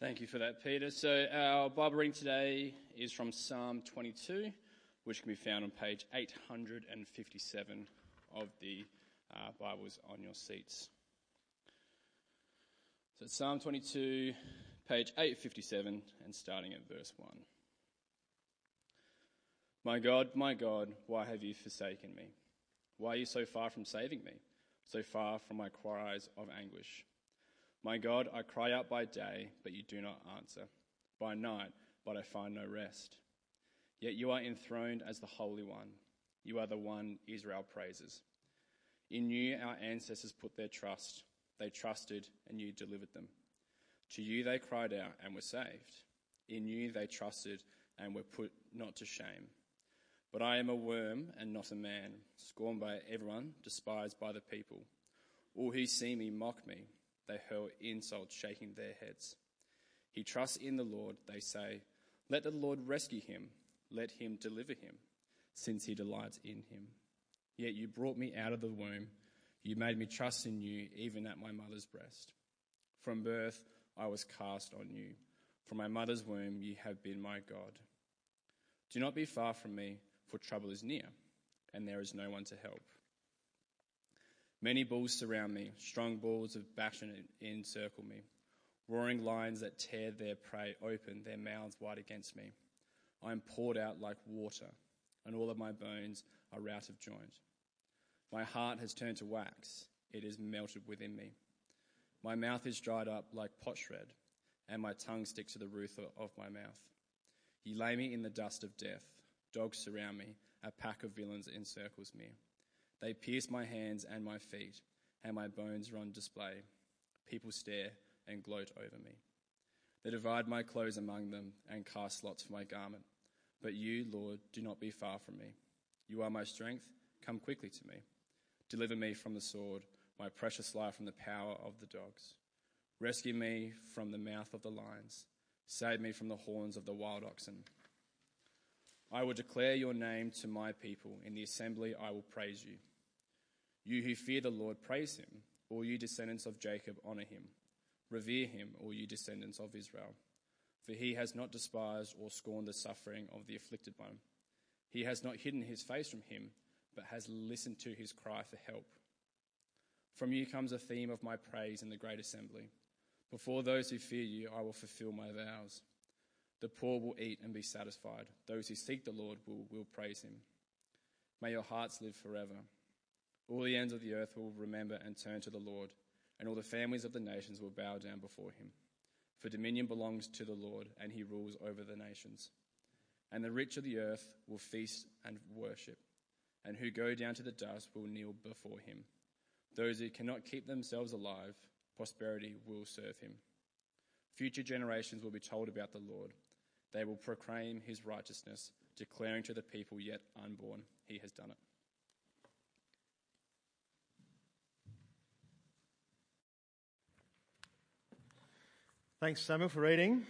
Thank you for that, Peter. So our Bible reading today is from Psalm 22, which can be found on page 857 of the Bibles on your seats. So it's Psalm 22, page 857, and starting at verse 1. My God, why have you forsaken me? Why are you so far from saving me, so far from my cries of anguish? My God, I cry out by day, but you do not answer. By night, but I find no rest. Yet you are enthroned as the Holy One. You are the one Israel praises. In you our ancestors put their trust. They trusted, and you delivered them. To you they cried out and were saved. In you they trusted and were put not to shame. But I am a worm and not a man, scorned by everyone, despised by the people. All who see me mock me. They hurl insults, shaking their heads. He trusts in the Lord, they say. Let the Lord rescue him. Let him deliver him, since he delights in him. Yet you brought me out of the womb. You made me trust in you, even at my mother's breast. From birth I was cast on you. From my mother's womb you have been my God. Do not be far from me, for trouble is near, and there is no one to help. Many bulls surround me, strong bulls of Bashan encircle me, roaring lions that tear their prey open, their mouths wide against me. I am poured out like water, and all of my bones are out of joint. My heart has turned to wax, it is melted within me. My mouth is dried up like potsherd, and my tongue sticks to the roof of my mouth. You lay me in the dust of death, dogs surround me, a pack of villains encircles me. They pierce my hands and my feet, and my bones are on display. People stare and gloat over me. They divide my clothes among them and cast lots for my garment. But you, Lord, do not be far from me. You are my strength. Come quickly to me. Deliver me from the sword, my precious life from the power of the dogs. Rescue me from the mouth of the lions. Save me from the horns of the wild oxen. I will declare your name to my people. In the assembly I will praise you. You who fear the Lord, praise him. All you descendants of Jacob, honour him. Revere him, all you descendants of Israel. For he has not despised or scorned the suffering of the afflicted one. He has not hidden his face from him, but has listened to his cry for help. From you comes a theme of my praise in the great assembly. Before those who fear you, I will fulfil my vows. The poor will eat and be satisfied. Those who seek the Lord will praise him. May your hearts live forever. All the ends of the earth will remember and turn to the Lord, and all the families of the nations will bow down before him. For dominion belongs to the Lord, and he rules over the nations. And the rich of the earth will feast and worship, and who go down to the dust will kneel before him. Those who cannot keep themselves alive, prosperity will serve him. Future generations will be told about the Lord. They will proclaim his righteousness, declaring to the people yet unborn, he has done it. Thanks, Samuel, for reading.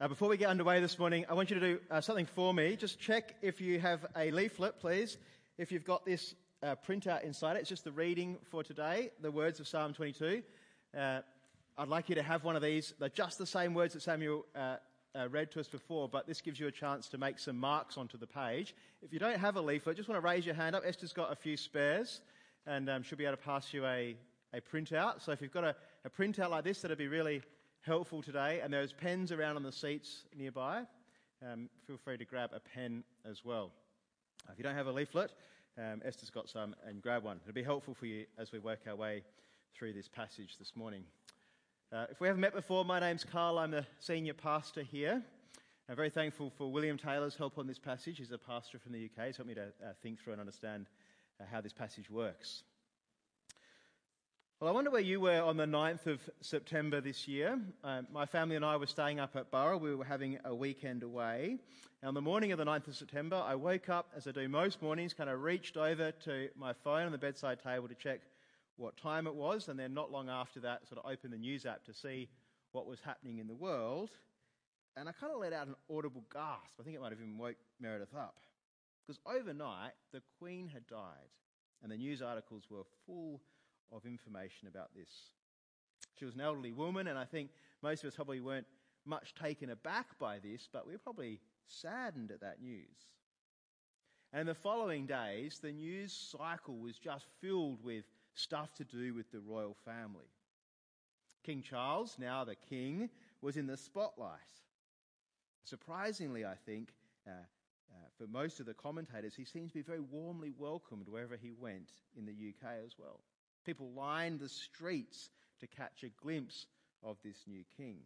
Before we get underway this morning, I want you to do something for me. Just check if you have a leaflet, please. If you've got this printout inside it, it's just the reading for today, the words of Psalm 22. I'd like you to have one of these. They're just the same words that Samuel read to us before, but this gives you a chance to make some marks onto the page. If you don't have a leaflet, just want to raise your hand up. Esther's got a few spares, and she'll be able to pass you a printout. So if you've got a printout like this, that'll be really helpful today. And there's pens around on the seats nearby. Feel free to grab a pen as well. If you don't have a leaflet, Esther's got some, and grab one. It'll be helpful for you as we work our way through this passage this morning. If we haven't met before, my name's Carl. I'm the senior pastor here. I'm very thankful for William Taylor's help on this passage. He's a pastor from the UK. He's helped me to think through and understand how this passage works. Well, I wonder where you were on the 9th of September this year. My family and I were staying up at Burra. We were having a weekend away. And on the morning of the 9th of September, I woke up, as I do most mornings, kind of reached over to my phone on the bedside table to check what time it was, and then not long after that, sort of opened the news app to see what was happening in the world, and I kind of let out an audible gasp. I think it might have even woke Meredith up, because overnight, the Queen had died, and the news articles were full of information about this. She was an elderly woman, and I think most of us probably weren't much taken aback by this, but we were probably saddened at that news. And the following days, the news cycle was just filled with stuff to do with the royal family. King Charles, now the king, was in the spotlight. Surprisingly, I think, for most of the commentators, he seemed to be very warmly welcomed wherever he went in the UK as well. People lined the streets to catch a glimpse of this new king.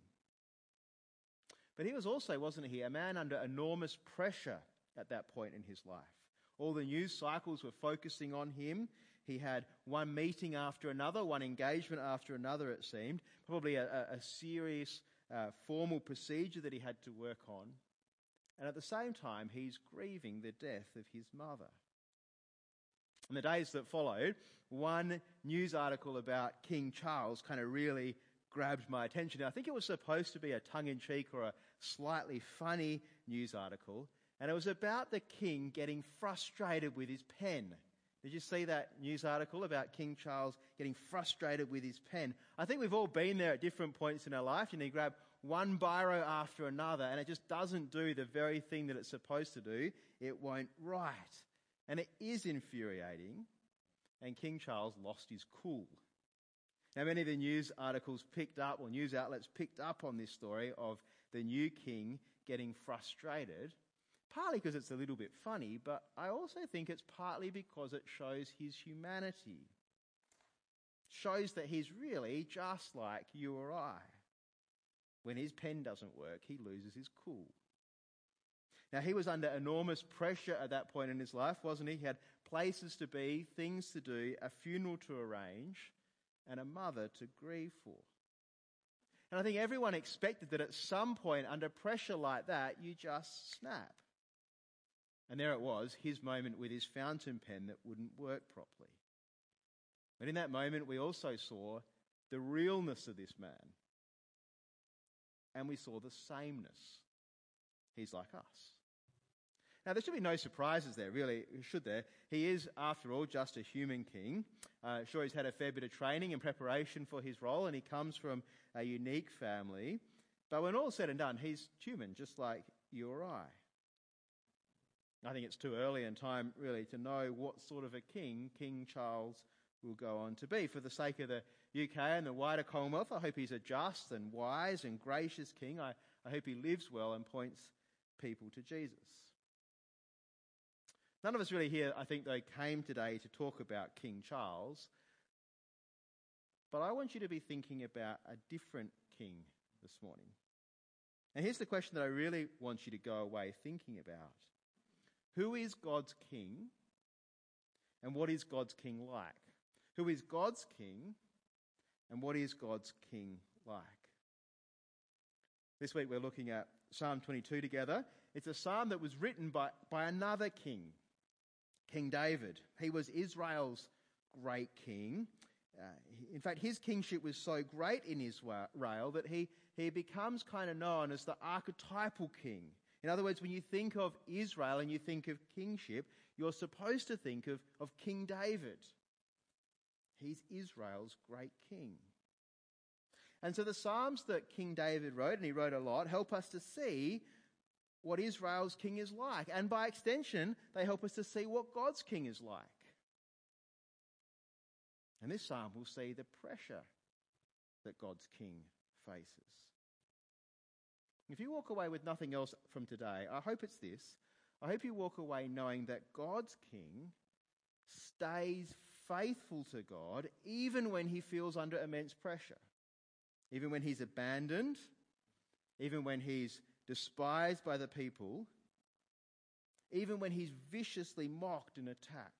But he was also, wasn't he, a man under enormous pressure at that point in his life. All the news cycles were focusing on him. He had one meeting after another, one engagement after another, it seemed. Probably a serious formal procedure that he had to work on. And at the same time, he's grieving the death of his mother. In the days that followed, one news article about King Charles kind of really grabbed my attention. I think it was supposed to be a tongue-in-cheek or a slightly funny news article. And it was about the king getting frustrated with his pen. Did you see that news article about King Charles getting frustrated with his pen? I think we've all been there at different points in our life. You know, you grab one biro after another and it just doesn't do the very thing that it's supposed to do. It won't write. And it is infuriating. And King Charles lost his cool. Now, many of the news articles picked up, or news outlets picked up on this story of the new king getting frustrated. Partly because it's a little bit funny, but I also think it's partly because it shows his humanity. It shows that he's really just like you or I. When his pen doesn't work, he loses his cool. Now, he was under enormous pressure at that point in his life, wasn't he? He had places to be, things to do, a funeral to arrange, and a mother to grieve for. And I think everyone expected that at some point, under pressure like that, you just snap. And there it was, his moment with his fountain pen that wouldn't work properly. But in that moment, we also saw the realness of this man. And we saw the sameness. He's like us. Now, there should be no surprises there, really, should there? He is, after all, just a human king. Sure, he's had a fair bit of training and preparation for his role, and he comes from a unique family. But when all's said and done, he's human, just like you or I. I think it's too early in time, really, to know what sort of a king King Charles will go on to be. For the sake of the UK and the wider Commonwealth, I hope he's a just and wise and gracious king. I hope he lives well and points people to Jesus. None of us really here, I think, though, came today to talk about King Charles. But I want you to be thinking about a different king this morning. And here's the question that I really want you to go away thinking about. Who is God's king, and what is God's king like? Who is God's king, and what is God's king like? This week we're looking at Psalm 22 together. It's a psalm that was written by another king, King David. He was Israel's great king. In fact, his kingship was so great in Israel that he becomes kind of known as the archetypal king. In other words, when you think of Israel and you think of kingship, you're supposed to think of King David. He's Israel's great king. And so the Psalms that King David wrote, and he wrote a lot, help us to see what Israel's king is like. And by extension, they help us to see what God's king is like. And this psalm will see the pressure that God's king faces. If you walk away with nothing else from today, I hope it's this. I hope you walk away knowing that God's king stays faithful to God even when he feels under immense pressure, even when he's abandoned, even when he's despised by the people, even when he's viciously mocked and attacked.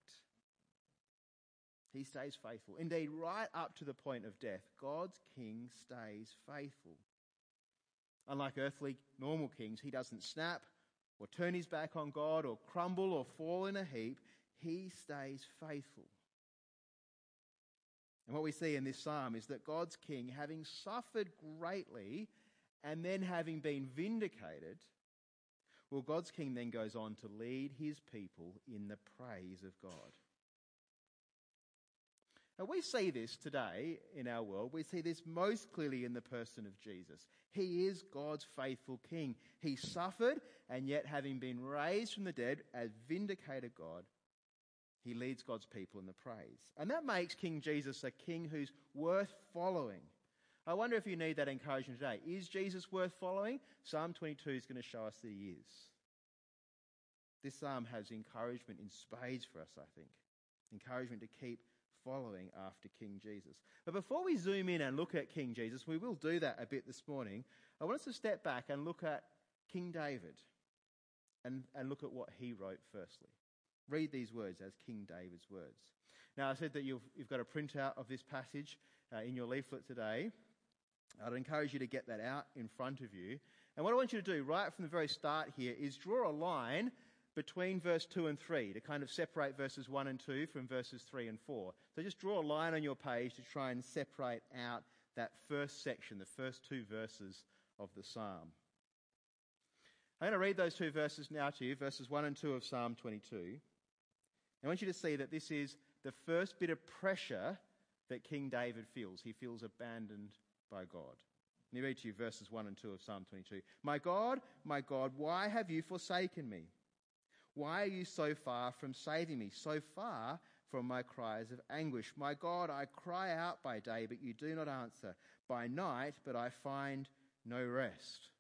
He stays faithful. Indeed, right up to the point of death, God's king stays faithful. Unlike earthly normal kings, he doesn't snap or turn his back on God or crumble or fall in a heap. He stays faithful. And what we see in this psalm is that God's king, having suffered greatly and then having been vindicated, well, God's king then goes on to lead his people in the praise of God. Now, we see this today in our world. We see this most clearly in the person of Jesus. He is God's faithful king. He suffered, and yet having been raised from the dead as vindicator God, he leads God's people in the praise. And that makes King Jesus a king who's worth following. I wonder if you need that encouragement today. Is Jesus worth following? Psalm 22 is going to show us that he is. This psalm has encouragement in spades for us, I think. Encouragement to keep following after King Jesus. But before we zoom in and look at King Jesus, we will do that a bit this morning. I want us to step back and look at King David and look at what he wrote firstly. Read these words as King David's words. Now, I said that you've got a printout of this passage in your leaflet today. I'd encourage you to get that out in front of you. And what I want you to do right from the very start here is draw a line between verse 2 and 3 to kind of separate verses 1 and 2 from verses 3 and 4. So just draw a line on your page to try and separate out that first section, the first two verses of the psalm. I'm going to read those two verses now to you, verses 1 and 2 of Psalm 22. I want you to see that this is the first bit of pressure that King David feels. He feels abandoned by God. Let me read to you verses 1 and 2 of Psalm 22. My God, why have you forsaken me? Why are you so far from saving me, so far from my cries of anguish? My God, I cry out by day, but you do not answer. By night, but I find no rest.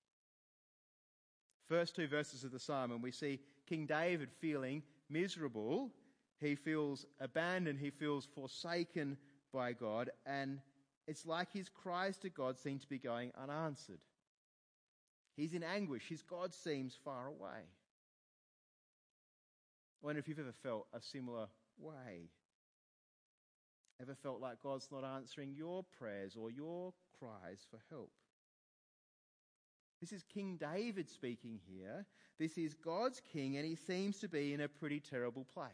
First two verses of the psalm, and we see King David feeling miserable. He feels abandoned. He feels forsaken by God, and it's like his cries to God seem to be going unanswered. He's in anguish. His God seems far away. I wonder if you've ever felt a similar way. Ever felt like God's not answering your prayers or your cries for help? This is King David speaking here. This is God's king, and he seems to be in a pretty terrible place.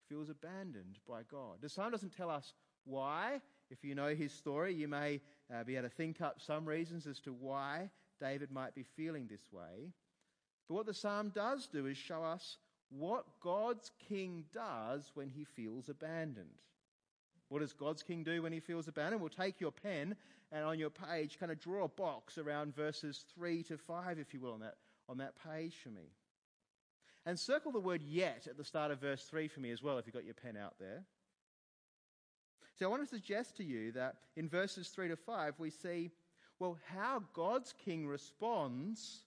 He feels abandoned by God. The psalm doesn't tell us why. If you know his story, you may be able to think up some reasons as to why David might be feeling this way. But what the psalm does do is show us what God's king does when he feels abandoned. What does God's king do when he feels abandoned? Well, take your pen and on your page, kind of draw a box around verses 3 to 5, if you will, on that page for me. And circle the word yet at the start of verse 3 for me as well, if you've got your pen out there. So I want to suggest to you that in verses 3 to 5, we see, well, how God's king responds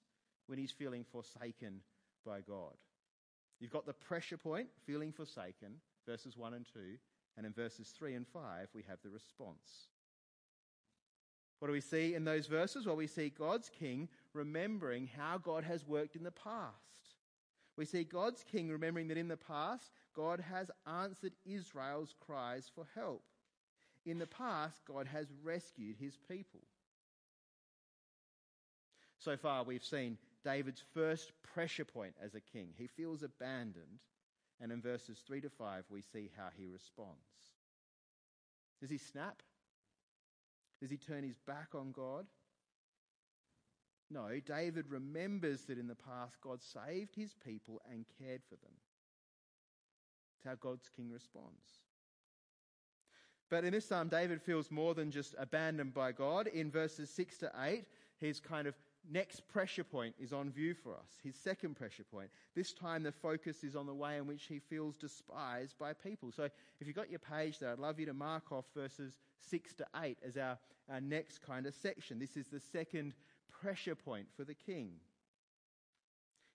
when he's feeling forsaken by God. You've got the pressure point, feeling forsaken, verses 1 and 2, and in verses 3 and 5, we have the response. What do we see in those verses? Well, we see God's king remembering how God has worked in the past. We see God's king remembering that in the past, God has answered Israel's cries for help. In the past, God has rescued his people. So far, we've seen David's first pressure point as a king. He feels abandoned. And in verses 3 to 5, we see how he responds. Does he snap? Does he turn his back on God? No, David remembers that in the past God saved his people and cared for them. It's how God's king responds. But in this psalm, David feels more than just abandoned by God. In verses 6 to 8, his kind of next pressure point is on view for us, his second pressure point. This time the focus is on the way in which he feels despised by people. So if you've got your page there, I'd love you to mark off verses 6 to 8 as our next kind of section. This is the second pressure point for the king.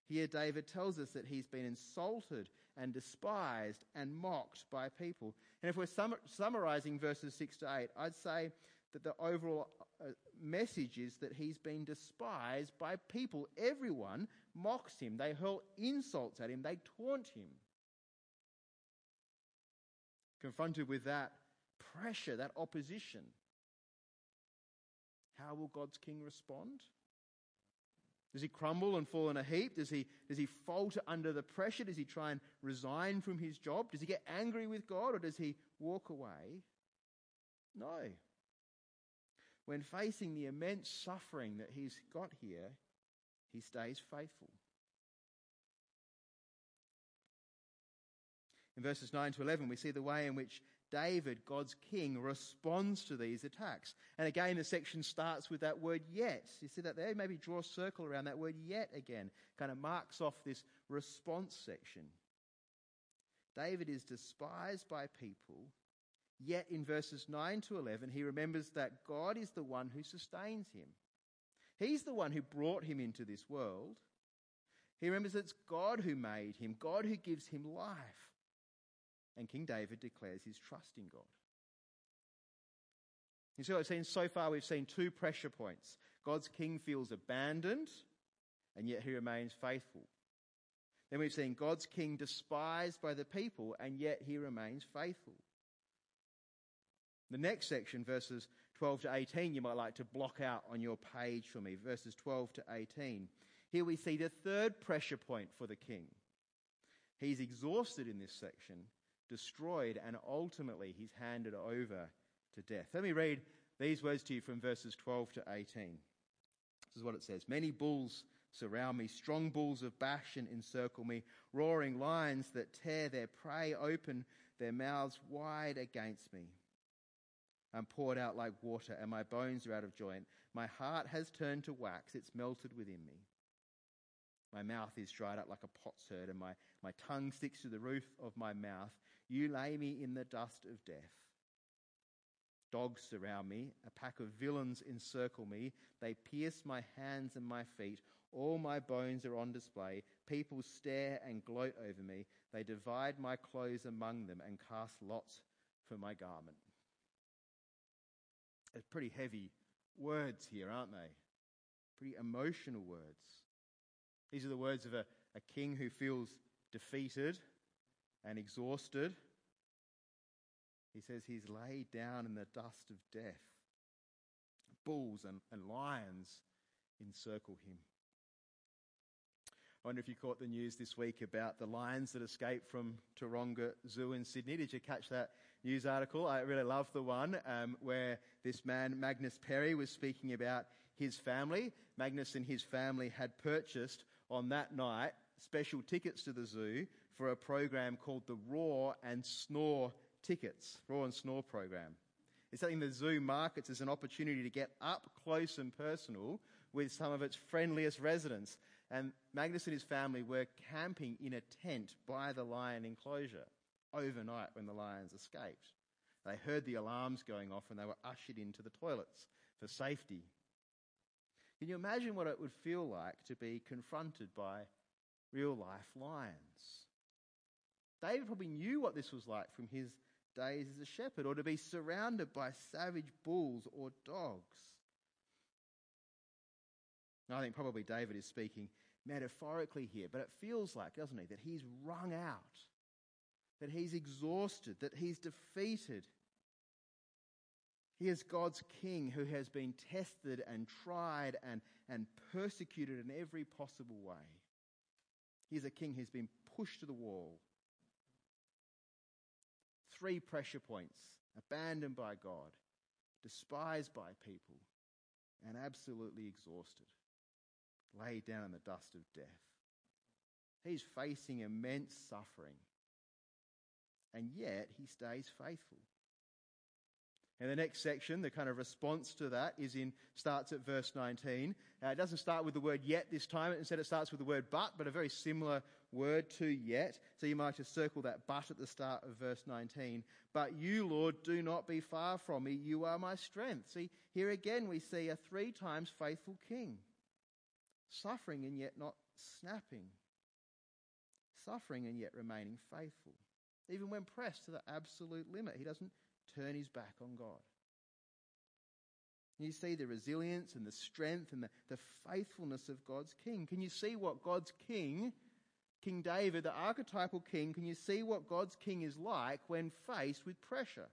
Here David tells us that he's been insulted and despised and mocked by people. And if we're summarising verses 6 to 8, I'd say that the overall message is that he's been despised by people. Everyone mocks him. They hurl insults at him. They taunt him. Confronted with that pressure, that opposition, how will God's king respond? Does he crumble and fall in a heap? Does he falter under the pressure? Does he try and resign from his job? Does he get angry with God, or does he walk away? No. When facing the immense suffering that he's got here, he stays faithful. In verses 9 to 11, we see the way in which David, God's king, responds to these attacks. And again, the section starts with that word yet. You see that there? Maybe draw a circle around that word yet again. Kind of marks off this response section. David is despised by people, yet in verses 9 to 11, he remembers that God is the one who sustains him. He's the one who brought him into this world. He remembers it's God who made him, God who gives him life. And King David declares his trust in God. You see what I've seen so far? We've seen two pressure points. God's king feels abandoned, and yet he remains faithful. Then we've seen God's king despised by the people, and yet he remains faithful. The next section, verses 12 to 18, you might like to block out on your page for me, verses 12 to 18. Here we see the third pressure point for the king. He's exhausted in this section, destroyed, and ultimately he's handed over to death. Let me read these words to you from verses 12 to 18. This is what it says. Many bulls surround me, strong bulls of Bashan encircle me, roaring lions that tear their prey open, their mouths wide against me. I'm poured out like water, and my bones are out of joint. My heart has turned to wax, it's melted within me. My mouth is dried up like a potsherd, and my tongue sticks to the roof of my mouth. You lay me in the dust of death. Dogs surround me, a pack of villains encircle me. They pierce my hands and my feet. All my bones are on display. People stare and gloat over me. They divide my clothes among them and cast lots for my garment. It's pretty heavy words here, aren't they? Pretty emotional words. These are the words of a king who feels defeated and exhausted. He says he's laid down in the dust of death. Bulls and lions encircle him. I wonder if you caught the news this week about the lions that escaped from Taronga Zoo in Sydney. Did you catch that news article? I really love the one where this man, Magnus Perry, was speaking about his family. Magnus and his family had purchased on that night special tickets to the zoo for a program called the Roar and Snore tickets, Roar and Snore program. It's something the zoo markets as an opportunity to get up close and personal with some of its friendliest residents. And Magnus and his family were camping in a tent by the lion enclosure overnight when the lions escaped. They heard the alarms going off and they were ushered into the toilets for safety. Can you imagine what it would feel like to be confronted by real-life lions? David probably knew what this was like from his days as a shepherd, or to be surrounded by savage bulls or dogs. Now, I think probably David is speaking metaphorically here, but it feels like, doesn't he, that he's wrung out, that he's exhausted, that he's defeated. He is God's king who has been tested and tried and persecuted in every possible way. He's a king who's been pushed to the wall. Three pressure points: abandoned by God, despised by people, and absolutely exhausted, laid down in the dust of death. He's facing immense suffering, and yet he stays faithful. And the next section, the kind of response to that, starts at verse 19. It doesn't start with the word yet this time. Instead, it starts with the word but a very similar word to yet. So you might just circle that but at the start of verse 19. But you, Lord, do not be far from me. You are my strength. See, here again we see a three times faithful king. Suffering and yet not snapping. Suffering and yet remaining faithful. Even when pressed to the absolute limit, he doesn't turn his back on God. You see the resilience and the strength and the faithfulness of God's king. Can you see what God's king, King David, the archetypal king, can you see what God's king is like when faced with pressure?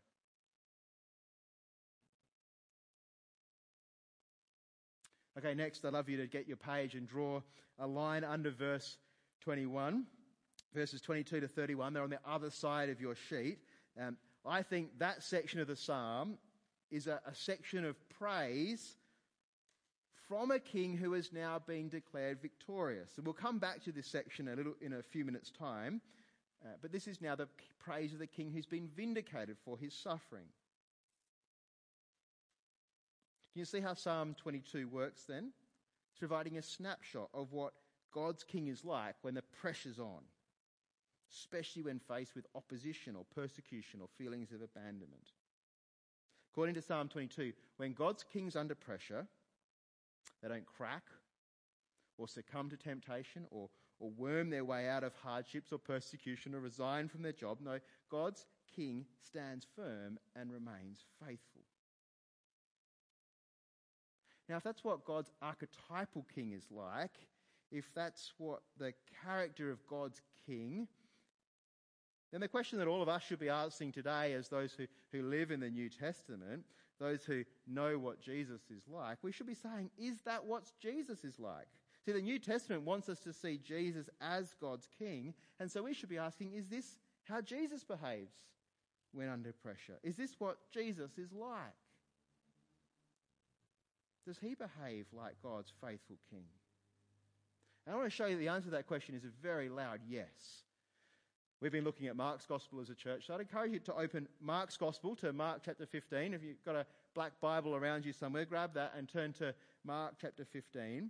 Okay, next I'd love you to get your page and draw a line under verse 21. Verses 22 to 31, they're on the other side of your sheet. I think that section of the psalm is a section of praise from a king who is now being declared victorious. And we'll come back to this section in a few minutes' time. But this is now the praise of the king who's been vindicated for his suffering. Can you see how Psalm 22 works then? It's providing a snapshot of what God's king is like when the pressure's on, especially when faced with opposition or persecution or feelings of abandonment. According to Psalm 22, when God's king's under pressure, they don't crack or succumb to temptation or worm their way out of hardships or persecution or resign from their job. No, God's king stands firm and remains faithful. Now, if that's what God's archetypal king is like, if that's what the character of God's king, then the question that all of us should be asking today as those who live in the New Testament, those who know what Jesus is like, we should be saying, is that what Jesus is like? See, the New Testament wants us to see Jesus as God's king, and so we should be asking, is this how Jesus behaves when under pressure? Is this what Jesus is like? Does he behave like God's faithful king? And I want to show you the answer to that question is a very loud yes. We've been looking at Mark's Gospel as a church, so I'd encourage you to open Mark's Gospel to Mark chapter 15. If you've got a black Bible around you somewhere, grab that and turn to Mark chapter 15.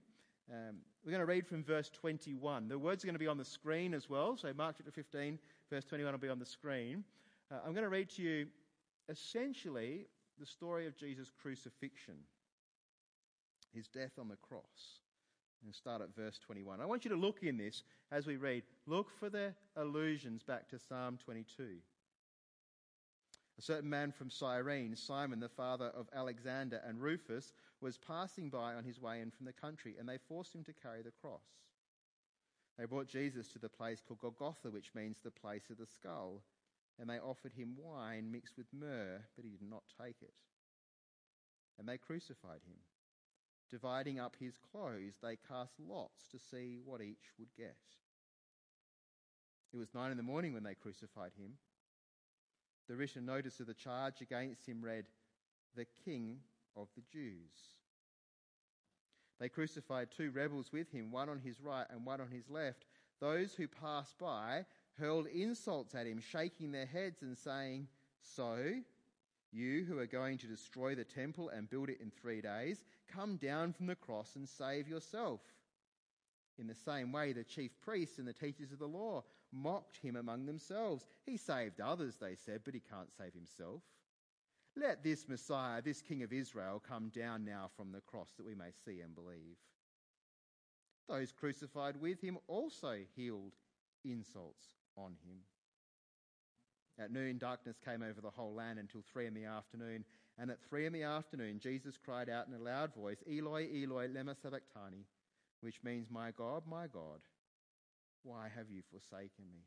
We're going to read from verse 21. The words are going to be on the screen as well, so Mark chapter 15, verse 21 will be on the screen. I'm going to read to you essentially the story of Jesus' crucifixion, his death on the cross. And start at verse 21. I want you to look in this as we read. Look for the allusions back to Psalm 22. A certain man from Cyrene, Simon, the father of Alexander and Rufus, was passing by on his way in from the country, and they forced him to carry the cross. They brought Jesus to the place called Golgotha, which means the place of the skull, and they offered him wine mixed with myrrh, but he did not take it. And they crucified him. Dividing up his clothes, they cast lots to see what each would get. It was 9 a.m. when they crucified him. The written notice of the charge against him read, "The King of the Jews." They crucified 2 rebels with him, one on his right and one on his left. Those who passed by hurled insults at him, shaking their heads and saying, "So, you who are going to destroy the temple and build it in 3 days, come down from the cross and save yourself." In the same way, the chief priests and the teachers of the law mocked him among themselves. "He saved others," they said, "but he can't save himself. Let this Messiah, this King of Israel, come down now from the cross that we may see and believe." Those crucified with him also heaped insults on him. At noon, darkness came over the whole land until 3 p.m. And at 3 p.m, Jesus cried out in a loud voice, "Eloi, Eloi, Lema Sabactani," which means, my God, why have you forsaken me?"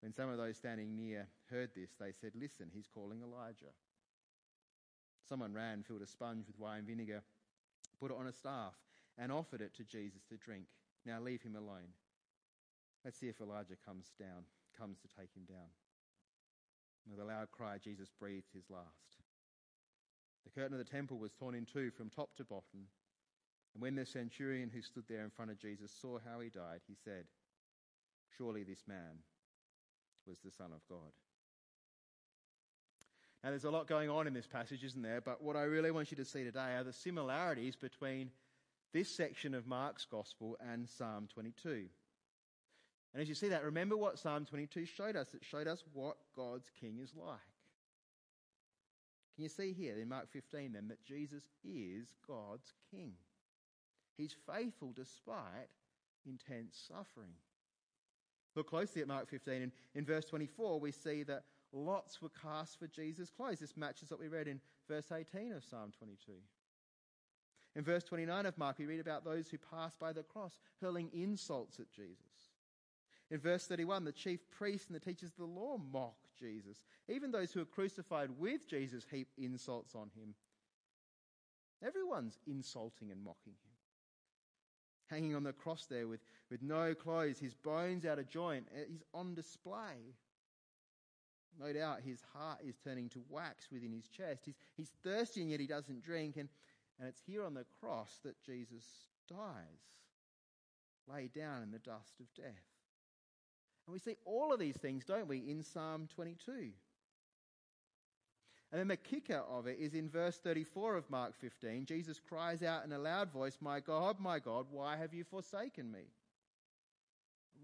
When some of those standing near heard this, they said, "Listen, he's calling Elijah." Someone ran, filled a sponge with wine vinegar, put it on a staff, and offered it to Jesus to drink. "Now leave him alone. Let's see if Elijah comes to take him down." With a loud cry, Jesus breathed his last. The curtain of the temple was torn in 2 from top to bottom. And when the centurion who stood there in front of Jesus saw how he died, he said, "Surely this man was the Son of God." Now, there's a lot going on in this passage, isn't there? But what I really want you to see today are the similarities between this section of Mark's Gospel and Psalm 22. And as you see that, remember what Psalm 22 showed us. It showed us what God's king is like. Can you see here in Mark 15 then that Jesus is God's king? He's faithful despite intense suffering. Look closely at Mark 15. And in verse 24, we see that lots were cast for Jesus' clothes. This matches what we read in verse 18 of Psalm 22. In verse 29 of Mark, we read about those who passed by the cross, hurling insults at Jesus. In verse 31, the chief priests and the teachers of the law mock Jesus. Even those who were crucified with Jesus heap insults on him. Everyone's insulting and mocking him. Hanging on the cross there with no clothes, his bones out of joint, he's on display. No doubt his heart is turning to wax within his chest. He's thirsty and yet he doesn't drink. And it's here on the cross that Jesus dies, laid down in the dust of death. And we see all of these things, don't we, in Psalm 22. And then the kicker of it is in verse 34 of Mark 15. Jesus cries out in a loud voice, my God, why have you forsaken me?"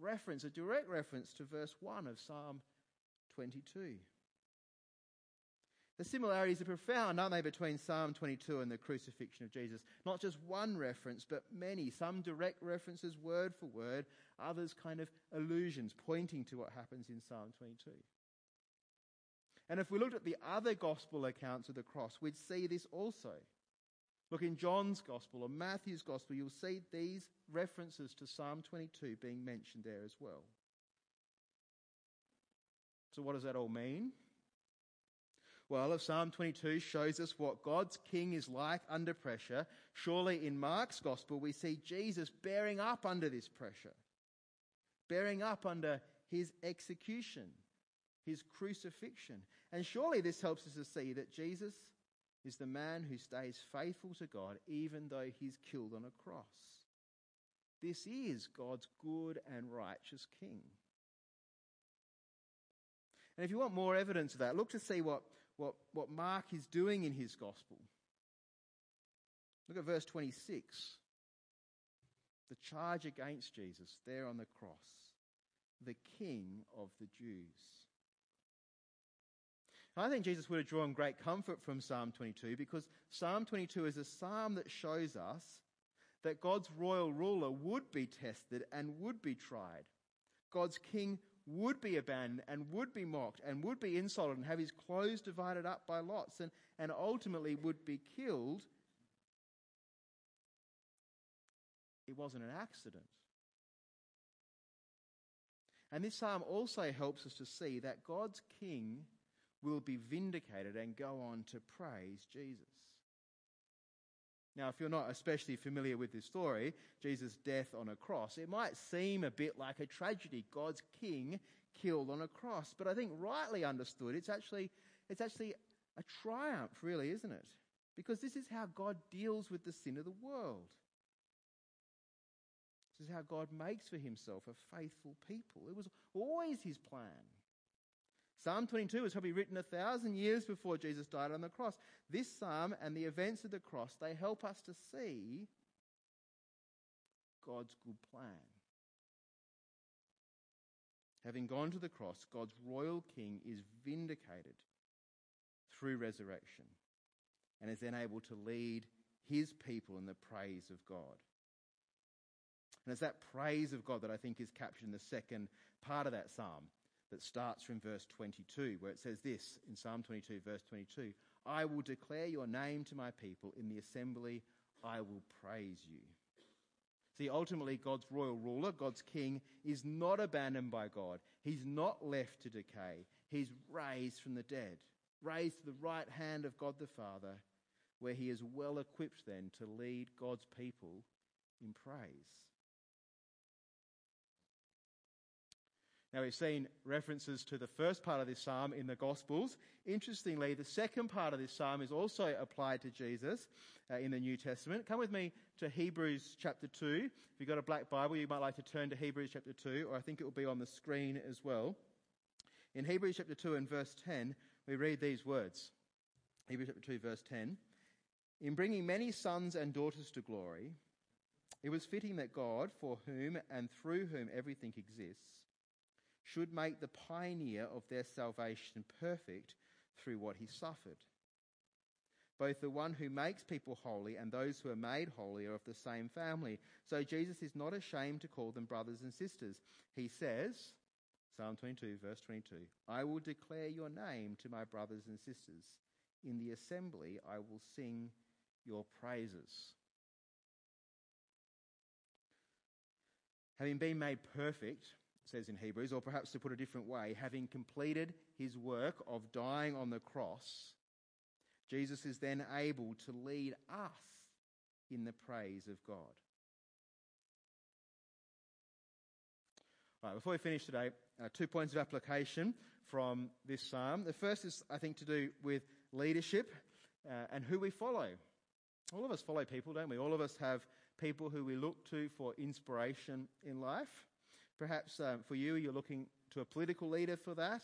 Reference, a direct reference to verse 1 of Psalm 22. The similarities are profound, aren't they, between Psalm 22 and the crucifixion of Jesus? Not just one reference, but many. Some direct references word for word, others kind of allusions pointing to what happens in Psalm 22. And if we looked at the other gospel accounts of the cross, we'd see this also. Look in John's gospel or Matthew's gospel, you'll see these references to Psalm 22 being mentioned there as well. So what does that all mean? Well, if Psalm 22 shows us what God's king is like under pressure, surely in Mark's gospel we see Jesus bearing up under this pressure, bearing up under his execution, his crucifixion. And surely this helps us to see that Jesus is the man who stays faithful to God even though he's killed on a cross. This is God's good and righteous king. And if you want more evidence of that, look to see what Mark is doing in his gospel. Look at verse 26. The charge against Jesus there on the cross, the King of the Jews. I think Jesus would have drawn great comfort from Psalm 22 because Psalm 22 is a psalm that shows us that God's royal ruler would be tested and would be tried. God's king would be abandoned and would be mocked and would be insulted and have his clothes divided up by lots and ultimately would be killed. It wasn't an accident. And this psalm also helps us to see that God's king will be vindicated and go on to praise Jesus. Now, if you're not especially familiar with this story, Jesus' death on a cross, it might seem a bit like a tragedy, God's king killed on a cross. But I think rightly understood, it's actually a triumph, really, isn't it? Because this is how God deals with the sin of the world. This is how God makes for himself a faithful people. It was always his plan. Psalm 22 was probably written 1,000 years before Jesus died on the cross. This psalm and the events of the cross, they help us to see God's good plan. Having gone to the cross, God's royal king is vindicated through resurrection and is then able to lead his people in the praise of God. And it's that praise of God that I think is captured in the second part of that psalm, that starts from verse 22, where it says this in Psalm 22, verse 22, "I will declare your name to my people. In the assembly, I will praise you." See, ultimately, God's royal ruler, God's king, is not abandoned by God. He's not left to decay. He's raised from the dead, raised to the right hand of God the Father, where he is well equipped then to lead God's people in praise. Now, we've seen references to the first part of this psalm in the Gospels. Interestingly, the second part of this psalm is also applied to Jesus in the New Testament. Come with me to Hebrews chapter 2. If you've got a black Bible, you might like to turn to Hebrews chapter 2, or I think it will be on the screen as well. In Hebrews chapter 2 and verse 10, we read these words. Hebrews chapter 2, verse 10. "In bringing many sons and daughters to glory, it was fitting that God, for whom and through whom everything exists, should make the pioneer of their salvation perfect through what he suffered. Both the one who makes people holy and those who are made holy are of the same family. So Jesus is not ashamed to call them brothers and sisters. He says," Psalm 22, verse 22, "I will declare your name to my brothers and sisters. In the assembly, I will sing your praises." Having been made perfect, says in Hebrews, or perhaps to put a different way, having completed his work of dying on the cross, Jesus is then able to lead us in the praise of God. All right, before we finish today, 2 points of application from this psalm. The first is, I think, to do with leadership and who we follow. All of us follow people, don't we? All of us have people who we look to for inspiration in life. Perhaps for you, you're looking to a political leader for that.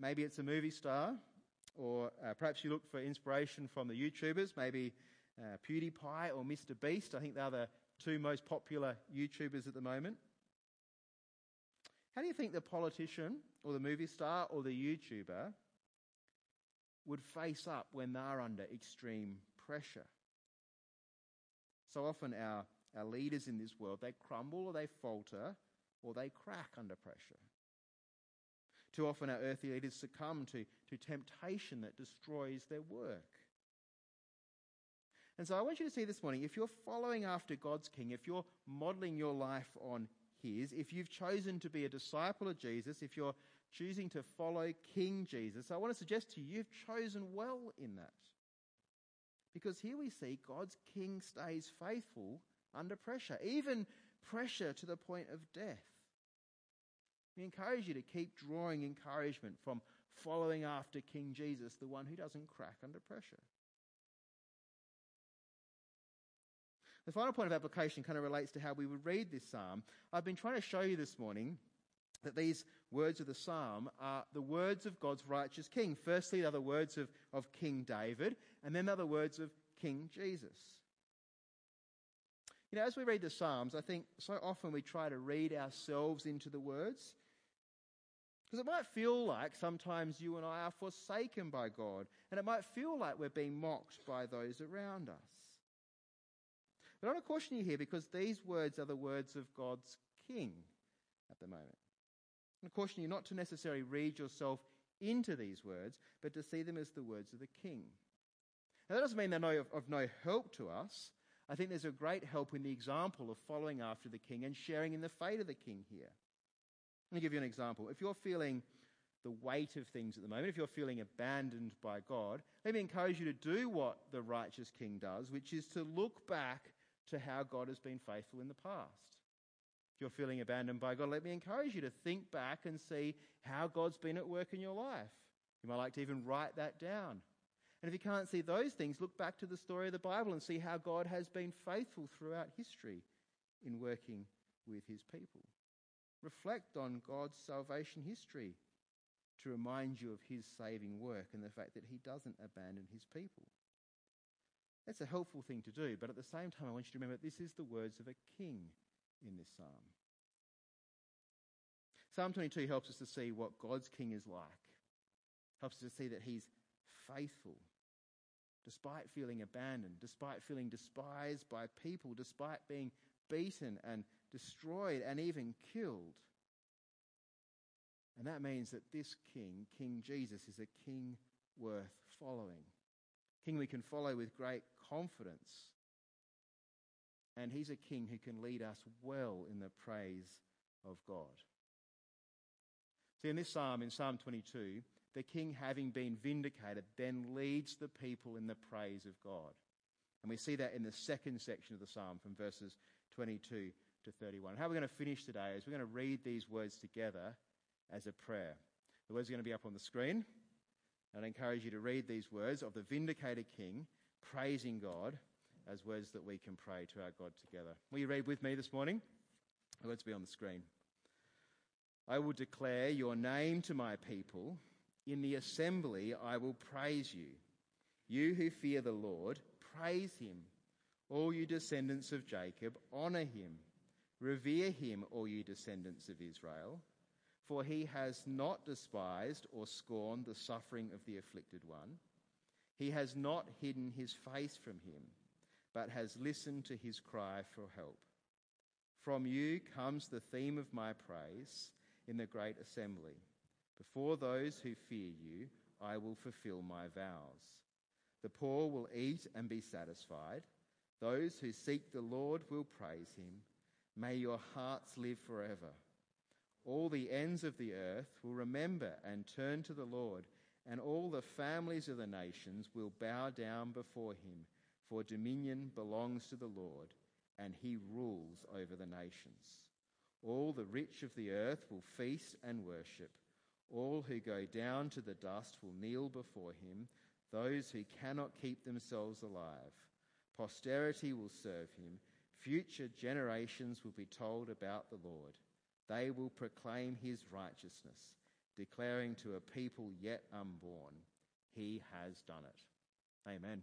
Maybe it's a movie star, or perhaps you look for inspiration from the YouTubers, maybe PewDiePie or Mr. Beast. I think they're the two most popular YouTubers at the moment. How do you think the politician or the movie star or the YouTuber would face up when they're under extreme pressure? So often our leaders in this world, they crumble or they falter or they crack under pressure. Too often our earthly leaders succumb to temptation that destroys their work. And so I want you to see this morning, if you're following after God's King, if you're modelling your life on His, if you've chosen to be a disciple of Jesus, if you're choosing to follow King Jesus, I want to suggest to you, you've chosen well in that. Because here we see God's King stays faithful under pressure, even pressure to the point of death. We encourage you to keep drawing encouragement from following after King Jesus, the one who doesn't crack under pressure. The final point of application kind of relates to how we would read this psalm. I've been trying to show you this morning that these words of the psalm are the words of God's righteous King. Firstly, they're the words of King David, and then they're the words of King Jesus. You know, as we read the Psalms, I think so often we try to read ourselves into the words. Because it might feel like sometimes you and I are forsaken by God, and it might feel like we're being mocked by those around us. But I want to caution you here, because these words are the words of God's King at the moment. I want to caution you not to necessarily read yourself into these words, but to see them as the words of the King. Now, that doesn't mean they're of no help to us. I think there's a great help in the example of following after the King and sharing in the fate of the King here. Let me give you an example. If you're feeling the weight of things at the moment, if you're feeling abandoned by God, let me encourage you to do what the righteous King does, which is to look back to how God has been faithful in the past. If you're feeling abandoned by God, let me encourage you to think back and see how God's been at work in your life. You might like to even write that down. And if you can't see those things, look back to the story of the Bible and see how God has been faithful throughout history in working with his people. Reflect on God's salvation history to remind you of his saving work and the fact that he doesn't abandon his people. That's a helpful thing to do, but at the same time, I want you to remember this is the words of a king in this psalm. Psalm 22 helps us to see what God's king is like. Helps us to see that he's faithful. Despite feeling abandoned, despite feeling despised by people, despite being beaten and destroyed and even killed. And that means that this King, King Jesus, is a King worth following. King we can follow with great confidence. And he's a King who can lead us well in the praise of God. See, in this psalm, in Psalm 22, the king, having been vindicated, then leads the people in the praise of God. And we see that in the second section of the psalm from verses 22 to 31. How we're going to finish today is we're going to read these words together as a prayer. The words are going to be up on the screen. I'd encourage you to read these words of the vindicated king praising God as words that we can pray to our God together. Will you read with me this morning? The words will be on the screen. I will declare your name to my people. In the assembly I will praise you. You who fear the Lord, praise him. All you descendants of Jacob, honour him. Revere him, all you descendants of Israel. For he has not despised or scorned the suffering of the afflicted one. He has not hidden his face from him, but has listened to his cry for help. From you comes the theme of my praise in the great assembly. Before those who fear you, I will fulfill my vows. The poor will eat and be satisfied. Those who seek the Lord will praise him. May your hearts live forever. All the ends of the earth will remember and turn to the Lord, and all the families of the nations will bow down before him, for dominion belongs to the Lord, and he rules over the nations. All the rich of the earth will feast and worship. All who go down to the dust will kneel before him, those who cannot keep themselves alive. Posterity will serve him. Future generations will be told about the Lord. They will proclaim his righteousness, declaring to a people yet unborn, he has done it. Amen.